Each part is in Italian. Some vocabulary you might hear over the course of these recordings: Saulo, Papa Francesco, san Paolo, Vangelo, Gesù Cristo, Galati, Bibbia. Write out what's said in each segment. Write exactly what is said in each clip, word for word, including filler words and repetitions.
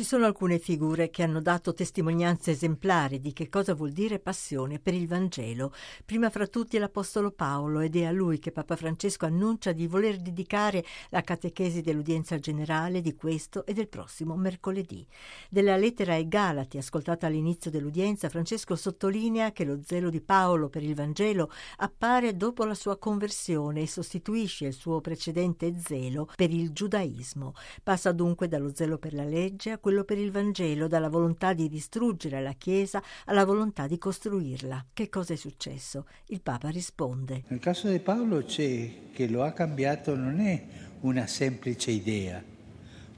Ci sono alcune figure che hanno dato testimonianze esemplari di che cosa vuol dire passione per il Vangelo. Prima fra tutti l'Apostolo Paolo, ed è a lui che Papa Francesco annuncia di voler dedicare la catechesi dell'udienza generale di questo e del prossimo mercoledì. Della lettera ai Galati, ascoltata all'inizio dell'udienza, Francesco sottolinea che lo zelo di Paolo per il Vangelo appare dopo la sua conversione e sostituisce il suo precedente zelo per il giudaismo. Passa dunque dallo zelo per la legge a quello per il Vangelo, dalla volontà di distruggere la Chiesa alla volontà di costruirla. Che cosa è successo? Il Papa risponde. Nel caso di Paolo c'è che lo ha cambiato, non è una semplice idea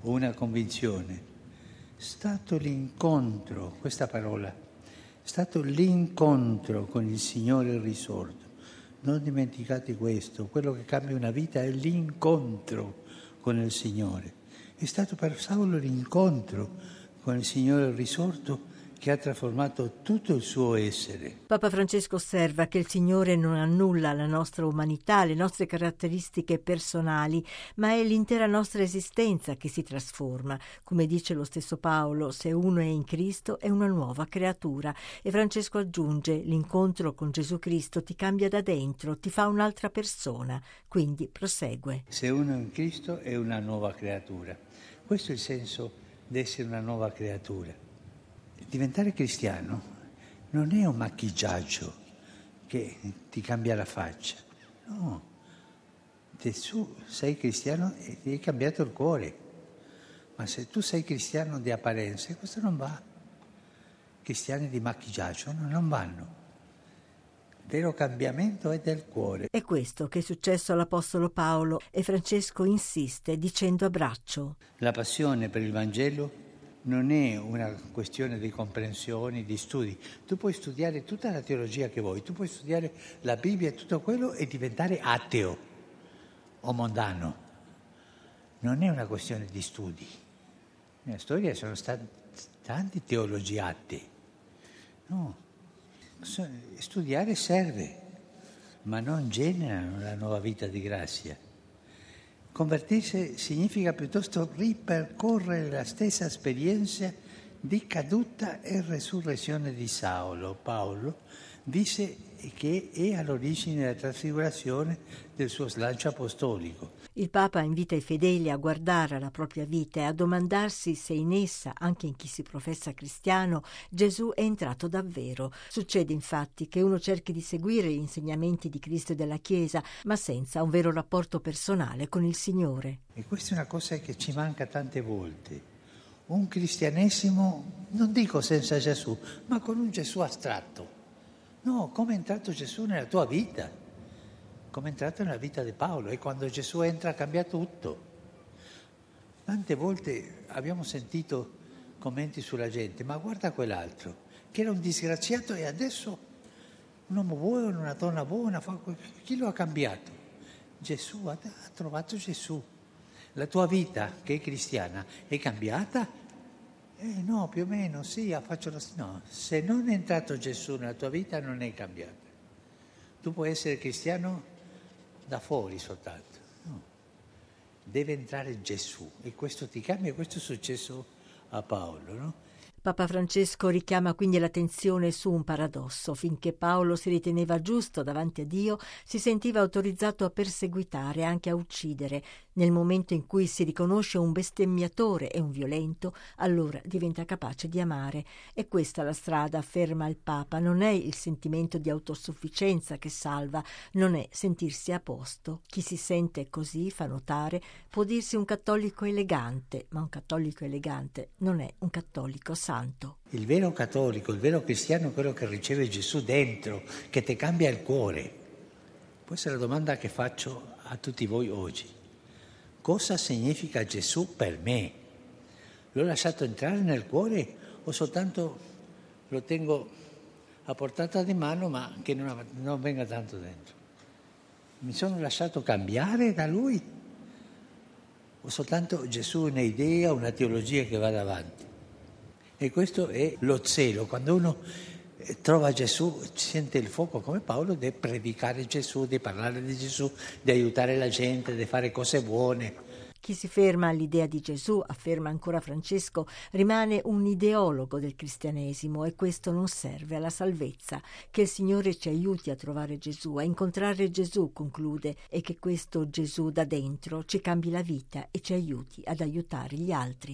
o una convinzione, è stato l'incontro, questa parola, è stato l'incontro con il Signore risorto. Non dimenticate questo, quello che cambia una vita è l'incontro con il Signore. È stato per Saulo l'incontro con il Signore risorto che ha trasformato tutto il suo essere. Papa Francesco osserva che il Signore non annulla la nostra umanità, le nostre caratteristiche personali, ma è l'intera nostra esistenza che si trasforma. Come dice lo stesso Paolo, se uno è in Cristo è una nuova creatura. E Francesco aggiunge, l'incontro con Gesù Cristo ti cambia da dentro, ti fa un'altra persona. Quindi prosegue. Se uno è in Cristo è una nuova creatura. Questo è il senso di essere una nuova creatura. Diventare cristiano non è un macchiaggio che ti cambia la faccia. No, tu sei cristiano e ti è cambiato il cuore. Ma se tu sei cristiano di apparenza, questo non va. Cristiani di macchiaggio non vanno. Il vero cambiamento è del cuore. È questo che è successo all'Apostolo Paolo, e Francesco insiste dicendo a braccio. La passione per il Vangelo non è una questione di comprensioni, di studi. Tu puoi studiare tutta la teologia che vuoi, tu puoi studiare la Bibbia e tutto quello e diventare ateo o mondano. Non è una questione di studi. Nella storia sono stati tanti teologi atei. No. Studiare serve, ma non genera la nuova vita di grazia. Convertirsi significa piuttosto ripercorrere la stessa esperienza di caduta e resurrezione di Saulo. Paolo dice che è all'origine della trasfigurazione del suo slancio apostolico. Il Papa invita i fedeli a guardare alla propria vita e a domandarsi se in essa, anche in chi si professa cristiano, Gesù è entrato davvero. Succede infatti che uno cerchi di seguire gli insegnamenti di Cristo e della Chiesa, ma senza un vero rapporto personale con il Signore. E questa è una cosa che ci manca tante volte. Un cristianesimo, non dico senza Gesù, ma con un Gesù astratto. No, come è entrato Gesù nella tua vita? Come è entrato nella vita di Paolo, e quando Gesù entra cambia tutto. Tante volte abbiamo sentito commenti sulla gente, ma guarda quell'altro, che era un disgraziato e adesso un uomo buono, una donna buona, chi lo ha cambiato? Gesù, ha trovato Gesù. La tua vita, che è cristiana, è cambiata? Eh no, più o meno, sì, faccio lo stesso. No, se non è entrato Gesù nella tua vita non è cambiata. Tu puoi essere cristiano da fuori soltanto, no. Deve entrare Gesù, e questo ti cambia, e questo è successo a Paolo, no? Papa Francesco richiama quindi l'attenzione su un paradosso. Finché Paolo si riteneva giusto davanti a Dio, si sentiva autorizzato a perseguitare, anche a uccidere. Nel momento in cui si riconosce un bestemmiatore e un violento, allora diventa capace di amare. E questa la strada, afferma il Papa. Non è il sentimento di autosufficienza che salva, non è sentirsi a posto. Chi si sente così, fa notare, può dirsi un cattolico elegante, ma un cattolico elegante non è un cattolico santo. Il vero cattolico, il vero cristiano è quello che riceve Gesù dentro, che ti cambia il cuore. Questa è la domanda che faccio a tutti voi oggi. Cosa significa Gesù per me? L'ho lasciato entrare nel cuore o soltanto lo tengo a portata di mano ma che non, non venga tanto dentro? Mi sono lasciato cambiare da Lui? O soltanto Gesù è un'idea, una teologia che va davanti? E questo è lo zelo. Quando uno trova Gesù, sente il fuoco come Paolo di predicare Gesù, di parlare di Gesù, di aiutare la gente, di fare cose buone. Chi si ferma all'idea di Gesù, afferma ancora Francesco, rimane un ideologo del cristianesimo, e questo non serve alla salvezza. Che il Signore ci aiuti a trovare Gesù, a incontrare Gesù, conclude, e che questo Gesù da dentro ci cambi la vita e ci aiuti ad aiutare gli altri.